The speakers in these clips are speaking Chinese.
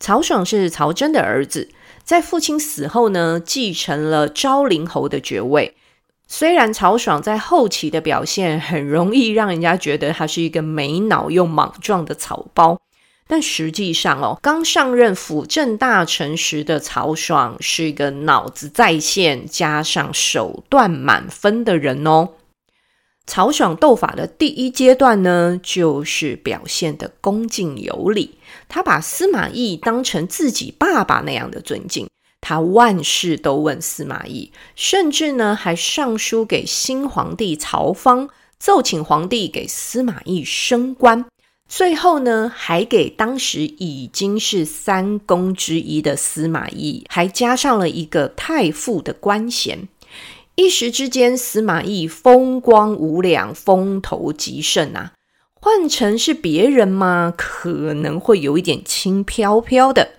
曹爽是曹真的儿子，在父亲死后呢，继承了昭陵侯的爵位。虽然曹爽在后期的表现很容易让人家觉得他是一个没脑又莽撞的草包，但实际上刚上任辅政大臣时的曹爽是一个脑子在线加上手段满分的人哦。曹爽斗法的第一阶段呢，就是表现的恭敬有礼，他把司马懿当成自己爸爸那样的尊敬，他万事都问司马懿，甚至呢还上书给新皇帝曹芳，奏请皇帝给司马懿升官，最后呢还给当时已经是三公之一的司马懿还加上了一个太傅的官衔。一时之间，司马懿风光无两，风头极盛啊！换成是别人嘛，可能会有一点轻飘飘的，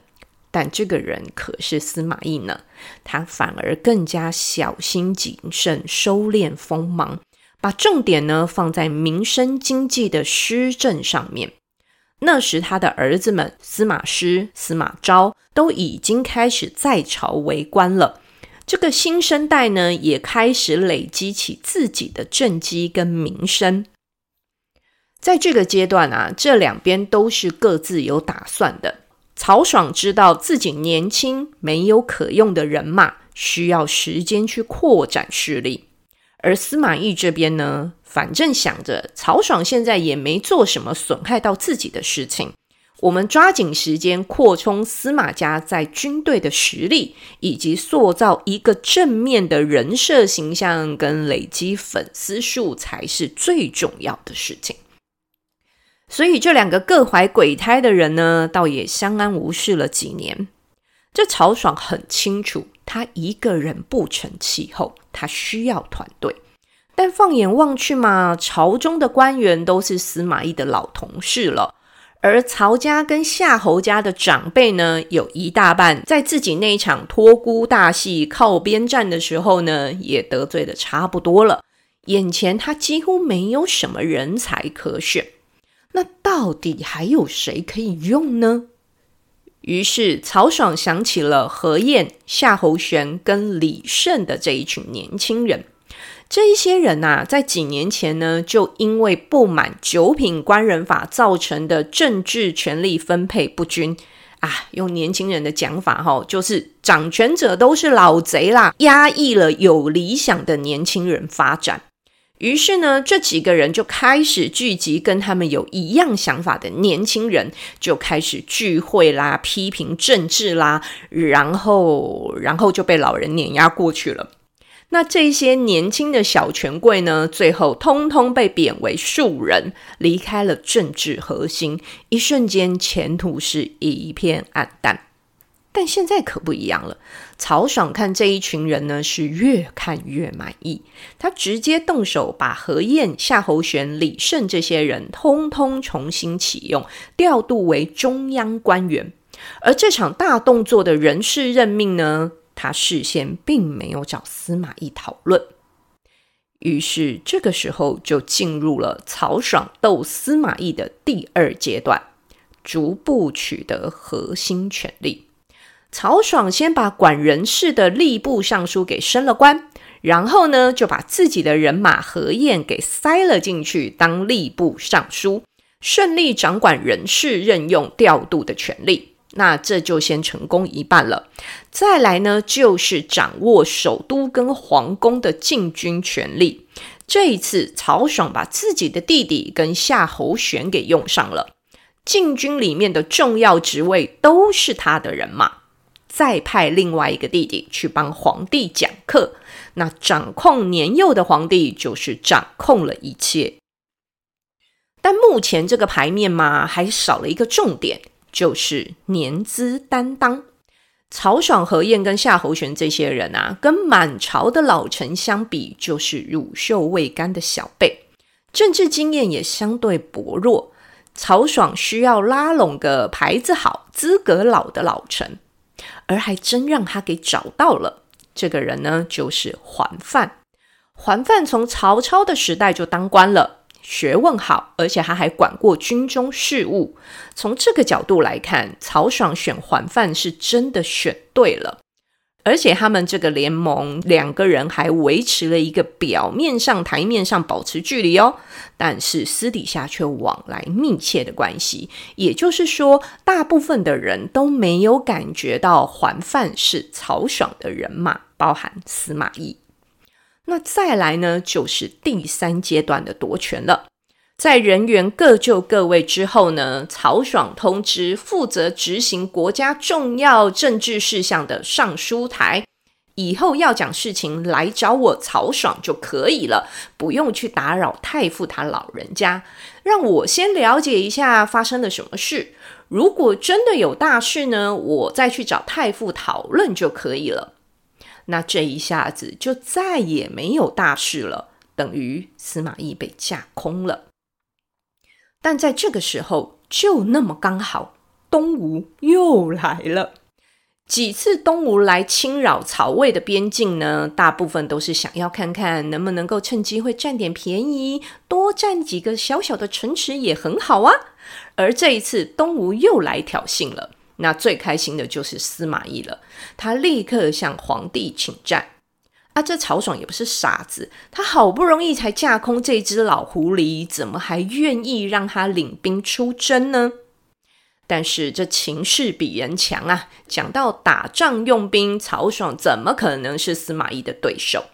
但这个人可是司马懿呢，他反而更加小心谨慎，收敛锋芒，把重点呢放在民生经济的施政上面。那时他的儿子们司马师、司马昭都已经开始在朝为官了，这个新生代呢，也开始累积起自己的政绩跟名声。在这个阶段啊，这两边都是各自有打算的。曹爽知道自己年轻，没有可用的人马，需要时间去扩展势力。而司马懿这边呢，反正想着曹爽现在也没做什么损害到自己的事情，我们抓紧时间扩充司马家在军队的实力，以及塑造一个正面的人设形象跟累积粉丝数才是最重要的事情。所以这两个各怀鬼胎的人呢，倒也相安无事了几年。这曹爽很清楚，他一个人不成气候，他需要团队。但放眼望去嘛，朝中的官员都是司马懿的老同事了，而曹家跟夏侯家的长辈呢，有一大半在自己那一场托孤大戏靠边站的时候呢，也得罪的差不多了，眼前他几乎没有什么人才可选，那到底还有谁可以用呢？于是曹爽想起了何晏、夏侯玄跟李胜的这一群年轻人。这一些人啊，在几年前呢，就因为不满九品官人法造成的政治权力分配不均啊，用年轻人的讲法就是掌权者都是老贼啦，压抑了有理想的年轻人发展。于是呢，这几个人就开始聚集跟他们有一样想法的年轻人，就开始聚会啦，批评政治啦，然后就被老人碾压过去了。那这些年轻的小权贵呢，最后通通被贬为庶人，离开了政治核心，一瞬间前途是一片暗淡。但现在可不一样了，曹爽看这一群人呢，是越看越满意，他直接动手把何晏、夏侯玄、李胜这些人通通重新启用，调度为中央官员。而这场大动作的人事任命呢，他事先并没有找司马懿讨论，于是这个时候就进入了曹爽斗司马懿的第二阶段，逐步取得核心权力。曹爽先把管人事的吏部尚书给升了官，然后呢就把自己的人马何晏给塞了进去当吏部尚书，顺利掌管人事任用调度的权力。那这就先成功一半了。再来呢，就是掌握首都跟皇宫的禁军权力。这一次曹爽把自己的弟弟跟夏侯玄给用上了，禁军里面的重要职位都是他的人马。再派另外一个弟弟去帮皇帝讲课，那掌控年幼的皇帝就是掌控了一切。但目前这个牌面嘛，还少了一个重点，就是年资担当。曹爽、何晏跟夏侯玄这些人啊，跟满朝的老臣相比，就是乳臭未干的小辈，政治经验也相对薄弱。曹爽需要拉拢个牌子好、资格老的老臣，而还真让他给找到了。这个人呢，就是桓范。桓范从曹操的时代就当官了，学问好，而且他还管过军中事务。从这个角度来看，曹爽选桓范是真的选对了。而且他们这个联盟两个人还维持了一个表面上台面上保持距离哦，但是私底下却往来密切的关系。也就是说，大部分的人都没有感觉到桓范是曹爽的人马，包含司马懿。那再来呢，就是第三阶段的夺权了。在人员各就各位之后呢，曹爽通知负责执行国家重要政治事项的尚书台，以后要讲事情来找我曹爽就可以了，不用去打扰太傅他老人家，让我先了解一下发生了什么事，如果真的有大事呢，我再去找太傅讨论就可以了。那这一下子就再也没有大事了，等于司马懿被架空了。但在这个时候，就那么刚好，东吴又来了。几次东吴来侵扰曹魏的边境呢，大部分都是想要看看能不能够趁机会占点便宜，多占几个小小的城池也很好啊。而这一次东吴又来挑衅了，那最开心的就是司马懿了，他立刻向皇帝请战。这曹爽也不是傻子，他好不容易才架空这只老狐狸，怎么还愿意让他领兵出征呢？但是这情势比人强啊，讲到打仗用兵，曹爽怎么可能是司马懿的对手？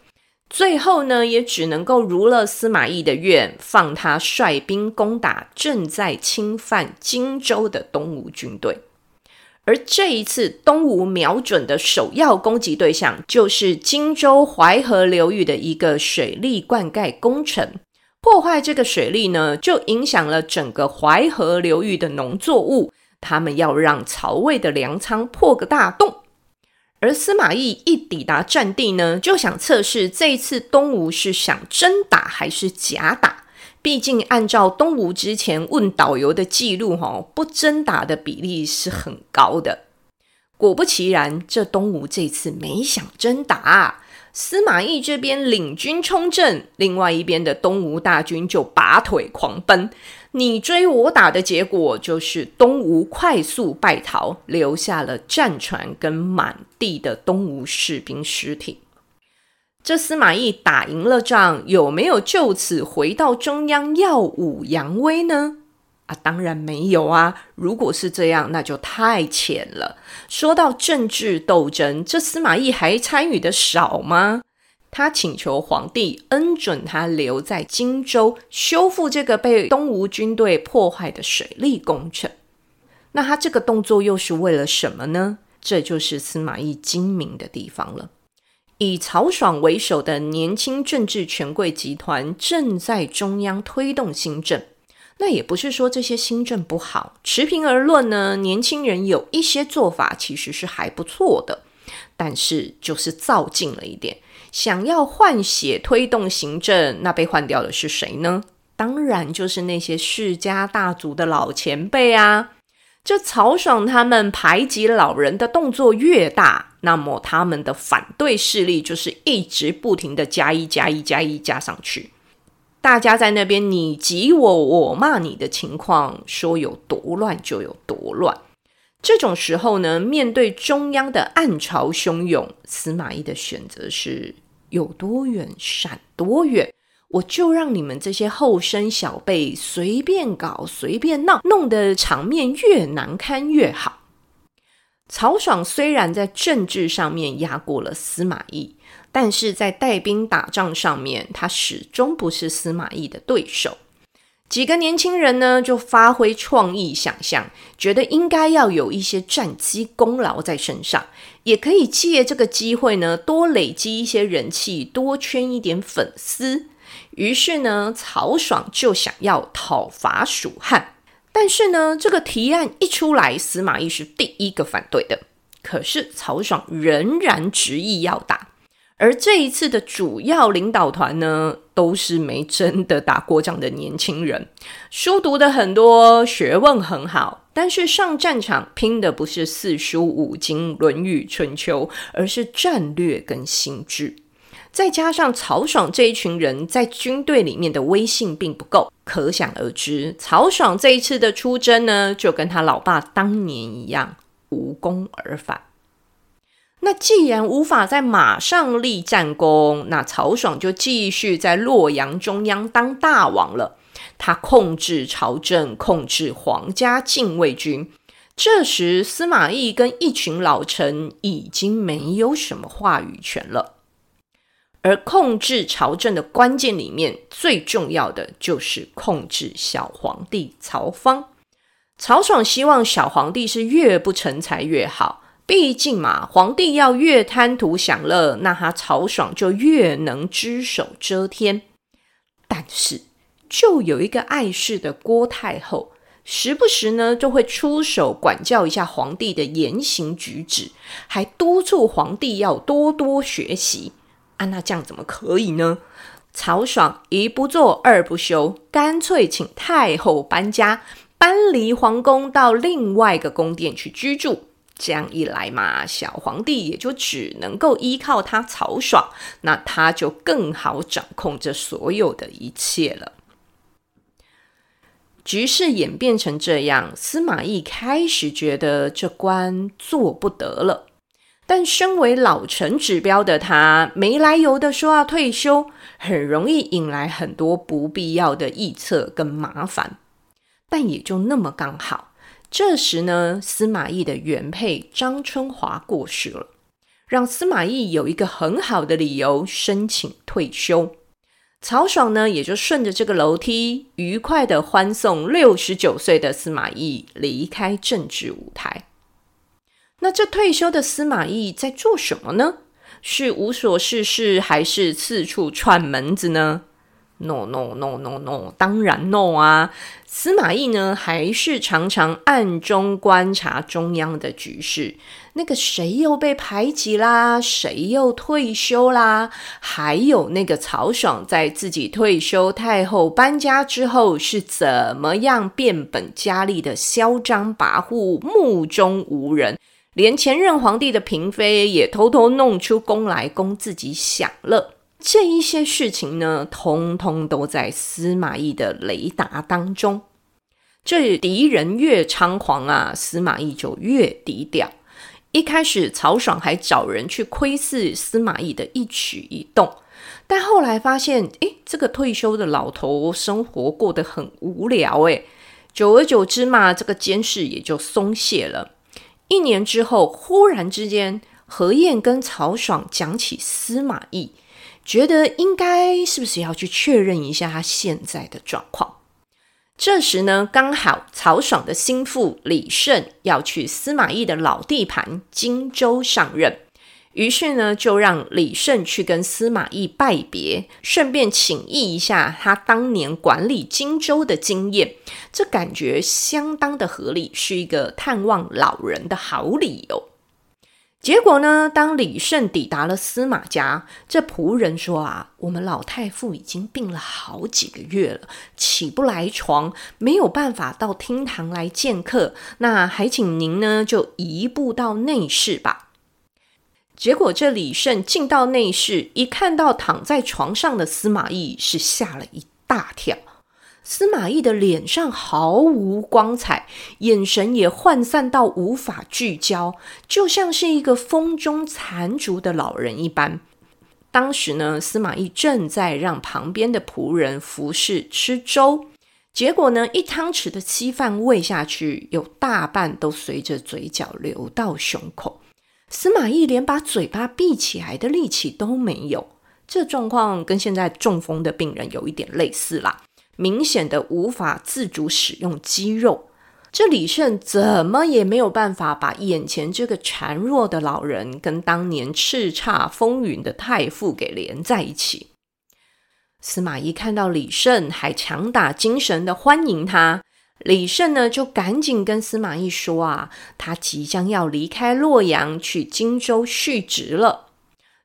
最后呢，也只能够如了司马懿的愿，放他率兵攻打正在侵犯荆州的东吴军队。而这一次东吴瞄准的首要攻击对象，就是荆州淮河流域的一个水利灌溉工程。破坏这个水利呢，就影响了整个淮河流域的农作物，他们要让曹魏的粮仓破个大洞。而司马懿一抵达战地呢，就想测试这一次东吴是想真打还是假打。毕竟按照东吴之前问导游的记录，不真打的比例是很高的。果不其然，这东吴这次没想真打，司马懿这边领军冲阵，另外一边的东吴大军就拔腿狂奔，你追我打的结果就是东吴快速败逃，留下了战船跟满地的东吴士兵尸体。这司马懿打赢了仗，有没有就此回到中央耀武扬威呢？当然没有啊，如果是这样，那就太浅了。说到政治斗争，这司马懿还参与的少吗？他请求皇帝恩准他留在荆州，修复这个被东吴军队破坏的水利工程。那他这个动作又是为了什么呢？这就是司马懿精明的地方了。以曹爽为首的年轻政治权贵集团正在中央推动新政，那也不是说这些新政不好，持平而论呢，年轻人有一些做法其实是还不错的，但是就是躁进了一点，想要换血推动行政，那被换掉的是谁呢？当然就是那些世家大族的老前辈啊。这曹爽他们排挤老人的动作越大，那么他们的反对势力就是一直不停的加一加一加一加上去，大家在那边你挤我我骂你的情况，说有多乱就有多乱。这种时候呢，面对中央的暗潮汹涌，司马懿的选择是有多远闪多远，我就让你们这些后生小辈随便搞随便闹，弄得场面越难堪越好。曹爽虽然在政治上面压过了司马懿，但是在带兵打仗上面，他始终不是司马懿的对手。几个年轻人呢，就发挥创意想象，觉得应该要有一些战绩功劳在身上，也可以借这个机会呢，多累积一些人气，多圈一点粉丝。于是呢，曹爽就想要讨伐蜀汉，但是呢，这个提案一出来，司马懿是第一个反对的。可是曹爽仍然执意要打，而这一次的主要领导团呢，都是没真的打过仗的年轻人，书读的很多，学问很好，但是上战场拼的不是四书五经、论语、春秋，而是战略跟心智。再加上曹爽这一群人在军队里面的威信并不够，可想而知，曹爽这一次的出征呢，就跟他老爸当年一样，无功而返。那既然无法在马上立战功，那曹爽就继续在洛阳中央当大王了。他控制朝政，控制皇家禁卫军。这时，司马懿跟一群老臣已经没有什么话语权了。而控制朝政的关键里面，最重要的就是控制小皇帝曹芳。曹爽希望小皇帝是越不成才越好，毕竟嘛，皇帝要越贪图享乐，那他曹爽就越能只手遮天。但是，就有一个碍事的郭太后，时不时呢就会出手管教一下皇帝的言行举止，还督促皇帝要多多学习。啊，那这样怎么可以呢？曹爽一不做二不休，干脆请太后搬家，搬离皇宫到另外一个宫殿去居住。这样一来嘛，小皇帝也就只能够依靠他曹爽，那他就更好掌控这所有的一切了。局势演变成这样，司马懿开始觉得这官做不得了。但身为老臣指标的他，没来由的说要退休，很容易引来很多不必要的臆测跟麻烦。但也就那么刚好，这时呢，司马懿的原配张春华过世了，让司马懿有一个很好的理由申请退休。曹爽呢，也就顺着这个楼梯，愉快地欢送69岁的司马懿离开政治舞台。那这退休的司马懿在做什么呢？是无所事事，还是四处串门子呢？ No， 当然 no 啊！司马懿呢，还是常常暗中观察中央的局势，那个谁又被排挤啦，谁又退休啦，还有那个曹爽在自己退休、太后搬家之后是怎么样变本加厉的嚣张跋扈、目中无人，连前任皇帝的嫔妃也偷偷弄出宫来供自己享乐。这一些事情呢，通通都在司马懿的雷达当中。这敌人越猖狂啊，司马懿就越低调。一开始曹爽还找人去窥视司马懿的一举一动，但后来发现这个退休的老头生活过得很无聊久而久之嘛，这个监视也就松懈了。1年之后，忽然之间，何晏跟曹爽讲起司马懿，觉得应该是不是要去确认一下他现在的状况。这时呢，刚好曹爽的心腹李胜要去司马懿的老地盘荆州上任，于是呢，就让李胜去跟司马懿拜别，顺便请益一下他当年管理荆州的经验，这感觉相当的合理，是一个探望老人的好理由。结果呢，当李胜抵达了司马家，这仆人说啊，我们老太傅已经病了好几个月了，起不来床，没有办法到厅堂来见客，那还请您呢，就移步到内室吧。结果这李胜进到内室，一看到躺在床上的司马懿，是吓了一大跳。司马懿的脸上毫无光彩，眼神也涣散到无法聚焦，就像是一个风中残烛的老人一般。当时呢，司马懿正在让旁边的仆人服侍吃粥，结果呢，1汤匙的稀饭喂下去，有大半都随着嘴角流到胸口。司马懿连把嘴巴闭起来的力气都没有，这状况跟现在中风的病人有一点类似啦，明显的无法自主使用肌肉。这李胜怎么也没有办法把眼前这个孱弱的老人跟当年叱咤风云的太傅给连在一起。司马懿看到李胜还强打精神的欢迎他，李胜呢就赶紧跟司马懿说啊，他即将要离开洛阳去荆州续职了。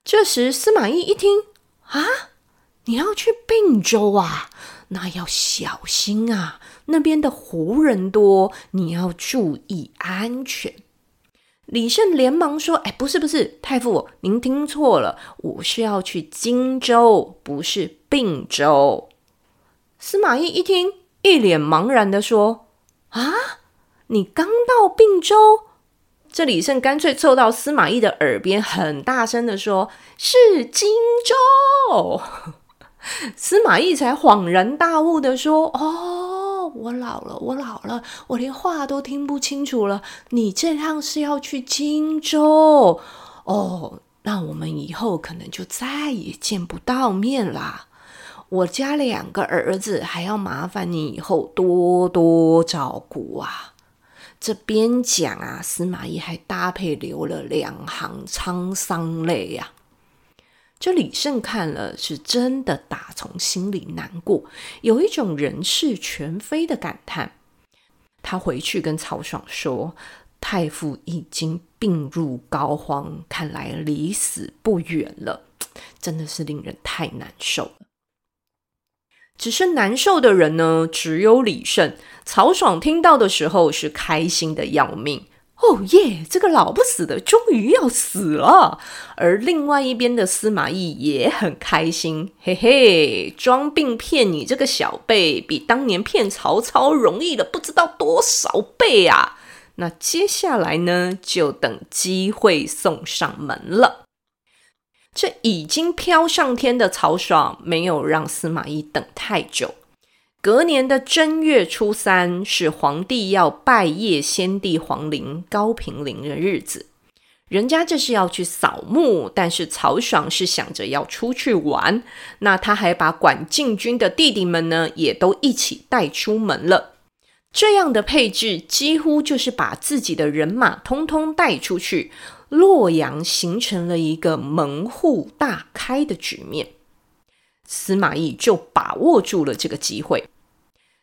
这时司马懿一听啊，你要去并州啊，那要小心啊，那边的胡人多，你要注意安全。李胜连忙说，不是不是，太傅您听错了，我是要去荆州，不是并州。司马懿一听一脸茫然的说，啊，你刚到并州？这李胜干脆凑到司马懿的耳边很大声的说，是荆州。司马懿才恍然大悟的说，我老了，我连话都听不清楚了，你这趟是要去荆州哦，那我们以后可能就再也见不到面啦。我家2个儿子还要麻烦你以后多多照顾啊。这边讲啊，司马懿还搭配流了2行沧桑泪啊。这李胜看了是真的打从心里难过，有一种人事全非的感叹。他回去跟曹爽说，太傅已经病入膏肓，看来离死不远了，真的是令人太难受了。只是难受的人呢只有李胜，曹爽听到的时候是开心的要命，哦耶，这个老不死的终于要死了。而另外一边的司马懿也很开心，嘿嘿，装病骗你这个小辈比当年骗曹操容易了不知道多少倍啊。那接下来呢就等机会送上门了。这已经飘上天的曹爽没有让司马懿等太久。隔年的正月初3是皇帝要拜谒先帝皇陵高平陵的日子，人家这是要去扫墓，但是曹爽是想着要出去玩，那他还把管进军的弟弟们呢也都一起带出门了。这样的配置几乎就是把自己的人马通通带出去，洛阳形成了一个门户大开的局面。司马懿就把握住了这个机会，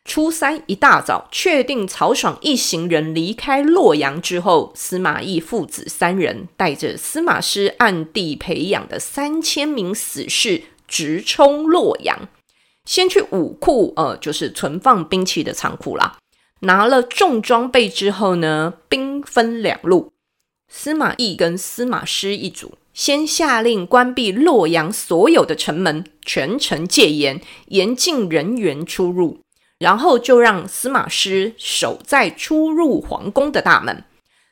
初3一大早确定曹爽一行人离开洛阳之后，司马懿父子3人带着司马师暗地培养的3000名死士直冲洛阳，先去武库，就是存放兵器的仓库啦，拿了重装备之后呢，兵分2路，司马懿跟司马师一组先下令关闭洛阳所有的城门，全城戒严，严禁人员出入，然后就让司马师守在出入皇宫的大门。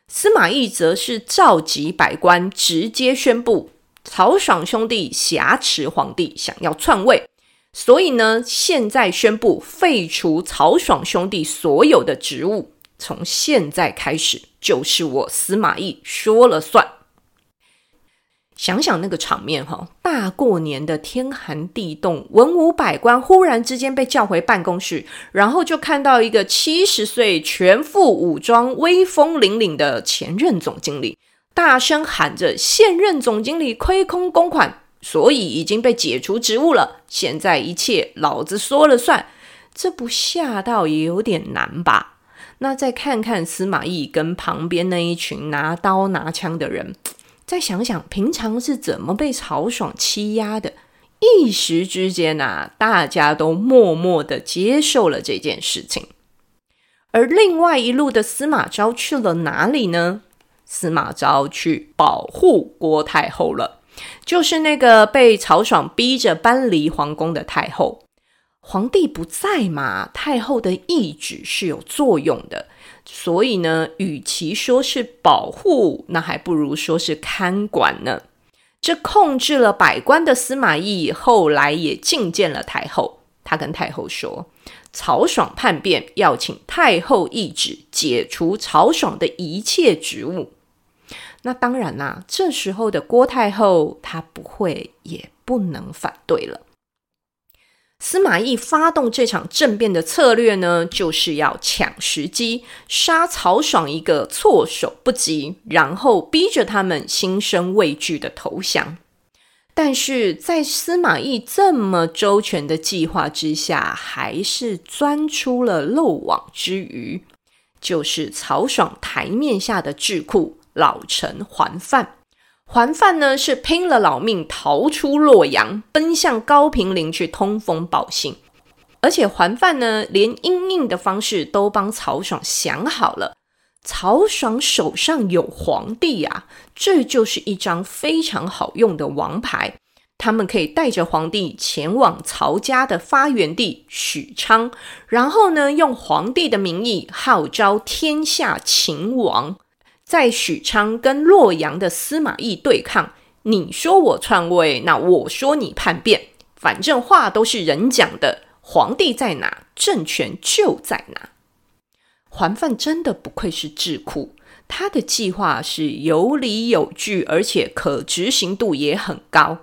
司马懿则是召集百官，直接宣布曹爽兄弟挟持皇帝想要篡位，所以呢现在宣布废除曹爽兄弟所有的职务，从现在开始就是我司马懿说了算。想想那个场面，大过年的天寒地冻，文武百官忽然之间被叫回办公室，然后就看到一个70岁全副武装威风凛凛的前任总经理大声喊着，现任总经理亏空公款，所以已经被解除职务了，现在一切老子说了算。这不吓到也有点难吧。那再看看司马懿跟旁边那一群拿刀拿枪的人，再想想平常是怎么被曹爽欺压的，一时之间啊，大家都默默的接受了这件事情。而另外一路的司马昭去了哪里呢？司马昭去保护郭太后了，就是那个被曹爽逼着搬离皇宫的太后。皇帝不在嘛，太后的懿旨是有作用的，所以呢与其说是保护，那还不如说是看管呢。这控制了百官的司马懿后来也觐见了太后，他跟太后说曹爽叛变，要请太后懿旨解除曹爽的一切职务。那当然啦，这时候的郭太后她不会也不能反对了。司马懿发动这场政变的策略呢，就是要抢时机，杀曹爽一个措手不及，然后逼着他们心生畏惧的投降。但是在司马懿这么周全的计划之下，还是钻出了漏网之鱼，就是曹爽台面下的智库老臣桓范。桓范呢，是拼了老命逃出洛阳，奔向高平陵去通风报信。而且桓范呢，连因应的方式都帮曹爽想好了。曹爽手上有皇帝啊，这就是一张非常好用的王牌。他们可以带着皇帝前往曹家的发源地许昌，然后呢，用皇帝的名义号召天下秦王，在许昌跟洛阳的司马懿对抗。你说我篡位，那我说你叛变，反正话都是人讲的，皇帝在哪，政权就在哪。桓范真的不愧是智库，他的计划是有理有据，而且可执行度也很高。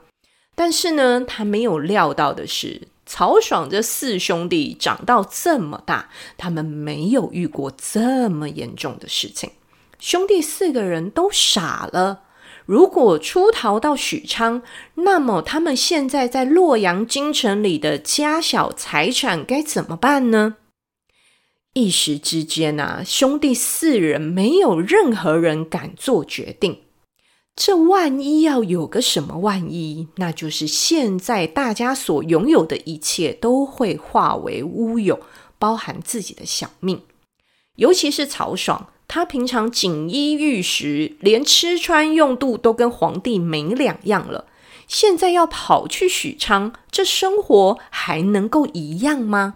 但是呢，他没有料到的是，曹爽这四兄弟长到这么大，他们没有遇过这么严重的事情。兄弟四个人都傻了。如果出逃到许昌，那么他们现在在洛阳京城里的家小财产该怎么办呢？一时之间啊，兄弟四人没有任何人敢做决定。这万一要有个什么万一，那就是现在大家所拥有的一切都会化为乌有，包含自己的小命。尤其是曹爽，他平常锦衣玉食，连吃穿用度都跟皇帝没两样了。现在要跑去许昌，这生活还能够一样吗？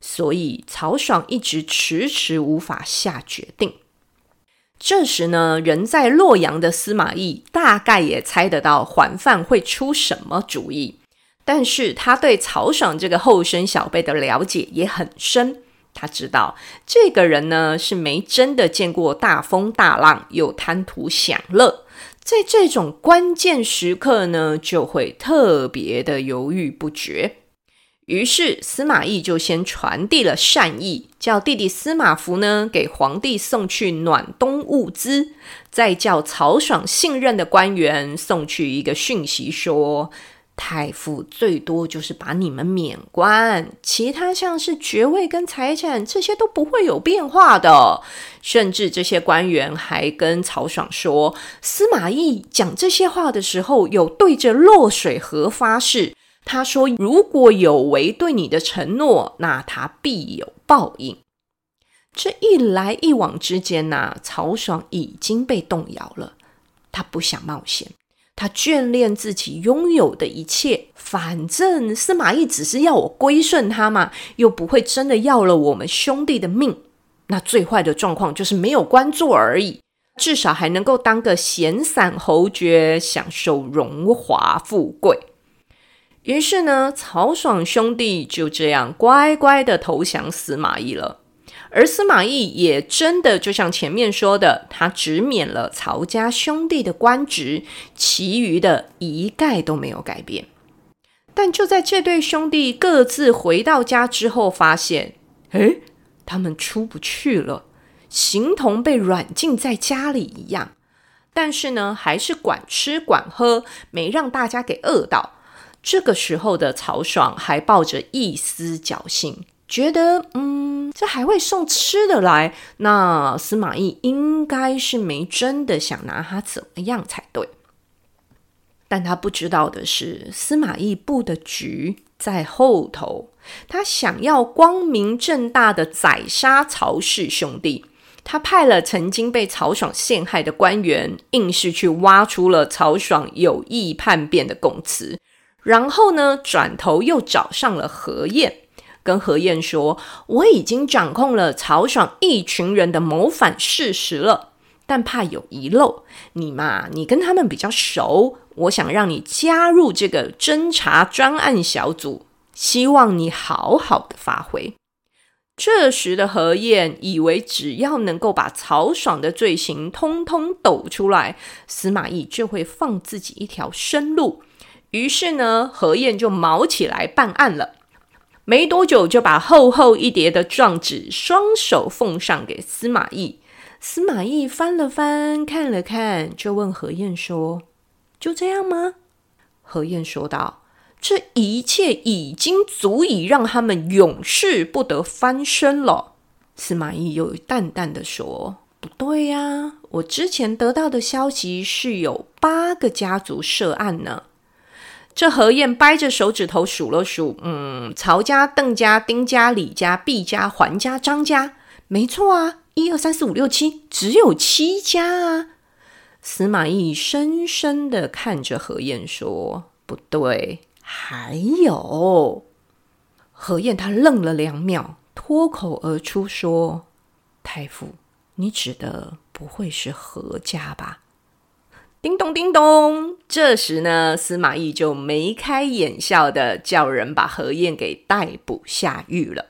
所以曹爽一直迟迟无法下决定。这时呢，人在洛阳的司马懿大概也猜得到桓范会出什么主意，但是他对曹爽这个后生小辈的了解也很深。他知道这个人呢，是没真的见过大风大浪，又贪图享乐，在这种关键时刻呢，就会特别的犹豫不决。于是司马懿就先传递了善意，叫弟弟司马孚呢给皇帝送去暖冬物资，再叫曹爽信任的官员送去一个讯息说，太傅最多就是把你们免官，其他像是爵位跟财产这些都不会有变化的。甚至这些官员还跟曹爽说，司马懿讲这些话的时候有对着洛水河发誓，他说如果有违对你的承诺，那他必有报应。这一来一往之间啊，曹爽已经被动摇了。他不想冒险，他眷恋自己拥有的一切，反正司马懿只是要我归顺他嘛，又不会真的要了我们兄弟的命，那最坏的状况就是没有官做而已，至少还能够当个闲散侯爵，享受荣华富贵。于是呢，曹爽兄弟就这样乖乖的投降司马懿了。而司马懿也真的就像前面说的，他只免了曹家兄弟的官职，其余的一概都没有改变。但就在这对兄弟各自回到家之后，发现诶，他们出不去了，形同被软禁在家里一样。但是呢，还是管吃管喝，没让大家给饿到。这个时候的曹爽还抱着一丝侥幸，觉得这还会送吃的来，那司马懿应该是没真的想拿他怎么样才对。但他不知道的是，司马懿布的局在后头，他想要光明正大的宰杀曹氏兄弟。他派了曾经被曹爽陷害的官员，硬是去挖出了曹爽有意叛变的供词，然后呢，转头又找上了何晏，跟何晏说，我已经掌控了曹爽一群人的谋反事实了，但怕有遗漏，你跟他们比较熟，我想让你加入这个侦查专案小组，希望你好好的发挥。这时的何晏以为只要能够把曹爽的罪行通通抖出来，司马懿就会放自己一条生路。于是呢，何晏就卯起来办案了，没多久就把厚厚一叠的状纸双手奉上给司马懿。司马懿翻了翻，看了看，就问何晏说，就这样吗？何晏说道，这一切已经足以让他们永世不得翻身了。司马懿又淡淡地说，不对呀，我之前得到的消息是有8个家族涉案呢。这何晏掰着手指头数了数，曹家、邓家、丁家、李家、毕家、桓家、张家，没错啊，1、2、3、4、5、6、7，只有7家啊。司马懿深深地看着何晏说，不对，还有。何晏他愣了2秒，脱口而出说，太傅，你指的不会是何家吧？叮咚叮咚，这时呢，司马懿就眉开眼笑的叫人把何晏给逮捕下狱了。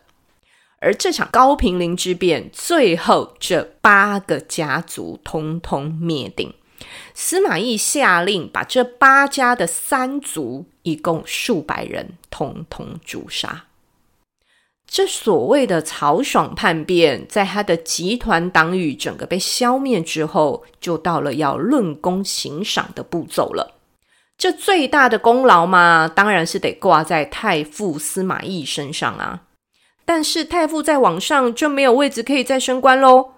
而这场高平陵之变，最后这8个家族通通灭顶。司马懿下令把这8家的3族，一共数百人，通通诛杀。这所谓的曹爽叛变，在他的集团党羽整个被消灭之后，就到了要论功行赏的步骤了。这最大的功劳嘛，当然是得挂在太傅司马懿身上啊。但是太傅在往上就没有位置可以再升官咯。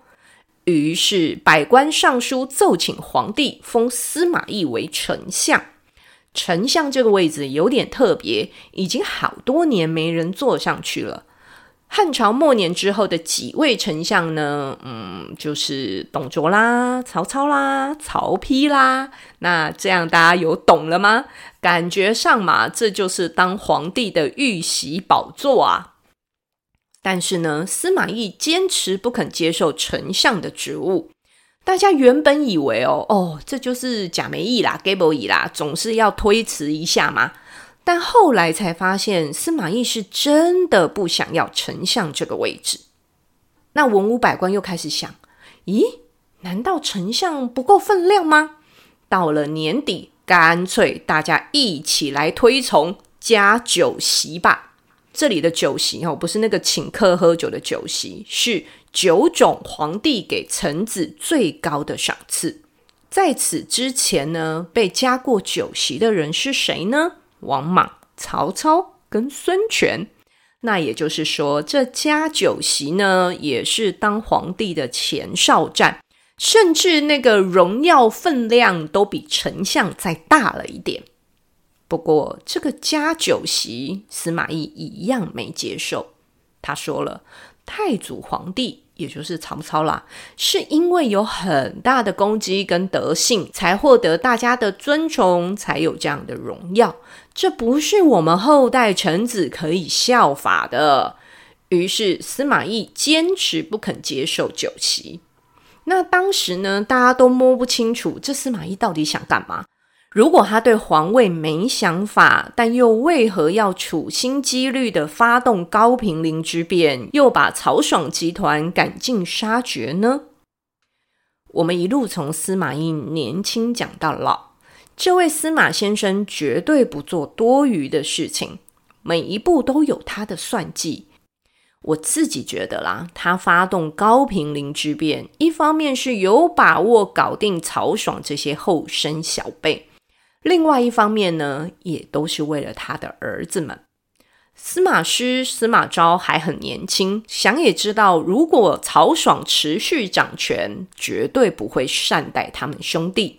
于是百官上书奏请皇帝封司马懿为丞相。丞相这个位置有点特别，已经好多年没人坐上去了。汉朝末年之后的几位丞相呢，就是董卓啦、曹操啦、曹丕啦。那这样大家有懂了吗？感觉上嘛，这就是当皇帝的玉玺宝座啊。但是呢，司马懿坚持不肯接受丞相的职务。大家原本以为这就是假没意啦，假没意啦，总是要推辞一下嘛。但后来才发现，司马懿是真的不想要丞相这个位置。那文武百官又开始想，咦，难道丞相不够分量吗？到了年底，干脆大家一起来推崇，加9席吧。这里的9席不是那个请客喝酒的9席，是9种皇帝给臣子最高的赏赐。在此之前呢，被加过9席的人是谁呢？王莽、曹操跟孙权。那也就是说，这加9席呢，也是当皇帝的前哨战，甚至那个荣耀分量都比丞相再大了一点。不过这个加9席，司马懿一样没接受。他说了，太祖皇帝也就是曹操啦，是因为有很大的功绩跟德性，才获得大家的尊崇，才有这样的荣耀，这不是我们后代臣子可以效法的。于是司马懿坚持不肯接受9席。那当时呢，大家都摸不清楚这司马懿到底想干嘛。如果他对皇位没想法，但又为何要处心积虑地发动高平陵之变，又把曹爽集团赶尽杀绝呢？我们一路从司马懿年轻讲到老，这位司马先生绝对不做多余的事情，每一步都有他的算计。我自己觉得啦，他发动高平陵之变，一方面是有把握搞定曹爽这些后生小辈，另外一方面呢，也都是为了他的儿子们。司马师、司马昭还很年轻，想也知道，如果曹爽持续掌权，绝对不会善待他们兄弟。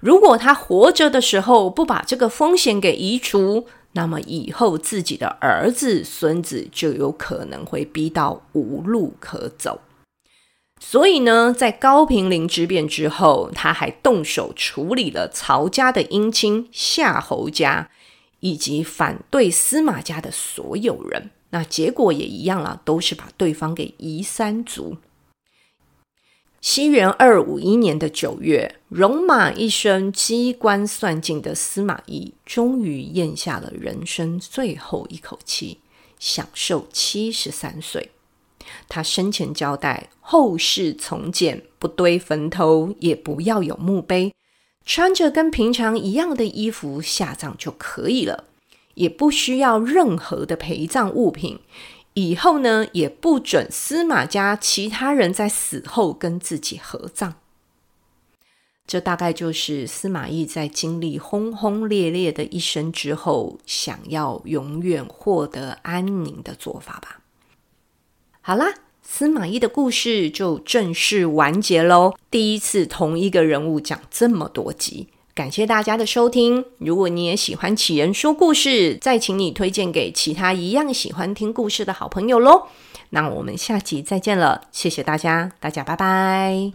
如果他活着的时候不把这个风险给移除，那么以后自己的儿子、孙子就有可能会逼到无路可走。所以呢，在高平陵之变之后，他还动手处理了曹家的姻亲夏侯家，以及反对司马家的所有人。那结果也一样啦，都是把对方给夷三族。西元251年的9月，戎马一生、机关算尽的司马懿，终于咽下了人生最后一口气，享受73岁。他生前交代，后事从简，不堆坟头，也不要有墓碑，穿着跟平常一样的衣服下葬就可以了，也不需要任何的陪葬物品。以后呢，也不准司马家其他人在死后跟自己合葬。这大概就是司马懿在经历轰轰烈烈的一生之后，想要永远获得安宁的做法吧。好啦，司马懿的故事就正式完结咯。第一次同一个人物讲这么多集，感谢大家的收听。如果你也喜欢杞人说故事，再请你推荐给其他一样喜欢听故事的好朋友咯。那我们下集再见了，谢谢大家，大家拜拜。